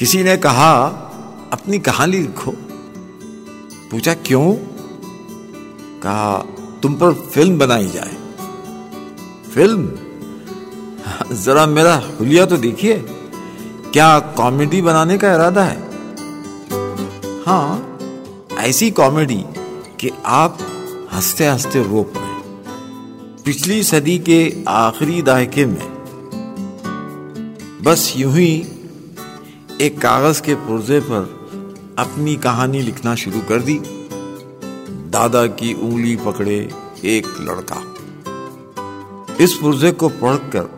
किसी ने कहा अपनी कहानी लिखो। पूछा क्यों? कहा तुम पर फिल्म बनाई जाए। फिल्म? जरा मेरा हुलिया तो देखिए, क्या कॉमेडी बनाने का इरादा है? हाँ, ऐसी कॉमेडी कि आप हंसते हंसते रो पड़े। पिछली सदी के आखिरी दहाके में बस यूं ही एक कागज के पुर्जे पर अपनी कहानी लिखना शुरू कर दी। दादा की उंगली पकड़े एक लड़का। इस पुर्जे को पढ़कर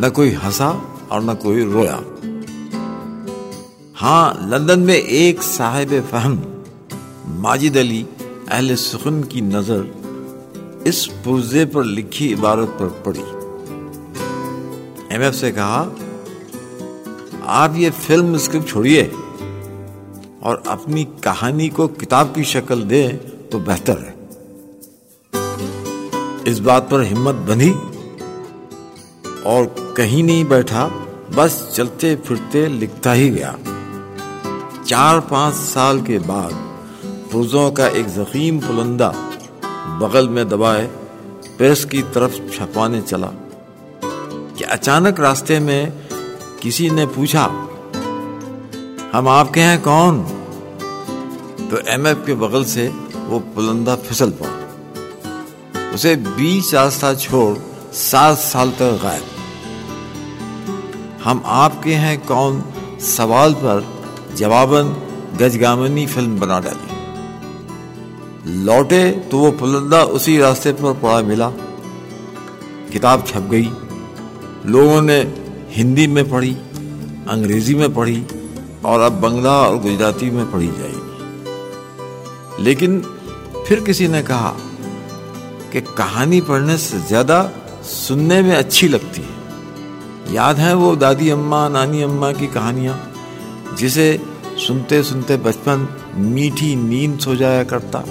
न कोई हंसा और न कोई रोया। हाँ, लंदन में एक साहिब फहम माजिद अली अहले सुखन की नजर इस पुर्जे पर लिखी इबारत पर पड़ी। एमएफ से कहा आप ये फिल्म स्क्रिप्ट छोड़िए और अपनी कहानी को किताब की शक्ल दें तो बेहतर है। इस बात पर हिम्मत बंधी और कहीं नहीं बैठा, बस चलते फिरते लिखता ही गया। 4-5 साल के बाद पुर्जों का एक जखीम पुलंदा बगल में दबाए प्रेस की तरफ छपाने चला कि अचानक रास्ते में किसी ने पूछा हम आपके हैं कौन? तो एमएफ के बगल से वो पुलंदा फिसल पड़ा। उसे बीच रास्ता छोड़ 7 साल तक गायब। हम आपके हैं कौन सवाल पर जवाबन गजगामिनी फिल्म बना डाली। लौटे तो वो पुलंदा उसी रास्ते पर पड़ा मिला। किताब छप गई। लोगों ने हिंदी में पढ़ी, अंग्रेजी में पढ़ी और अब बंगला और गुजराती में पढ़ी जाएगी। लेकिन फिर किसी ने कहा कि कहानी पढ़ने से ज्यादा सुनने में अच्छी लगती है। याद है वो दादी अम्मा नानी अम्मा की कहानियां जिसे सुनते सुनते बचपन मीठी नींद सो जाया करता।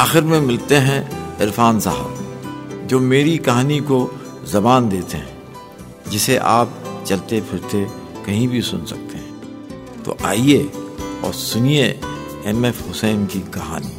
आखिर में मिलते हैं इरफान साहब जो मेरी कहानी को जबान देते हैं, जिसे आप चलते फिरते कहीं भी सुन सकते हैं। तो आइए और सुनिए एमएफ हुसैन की कहानी।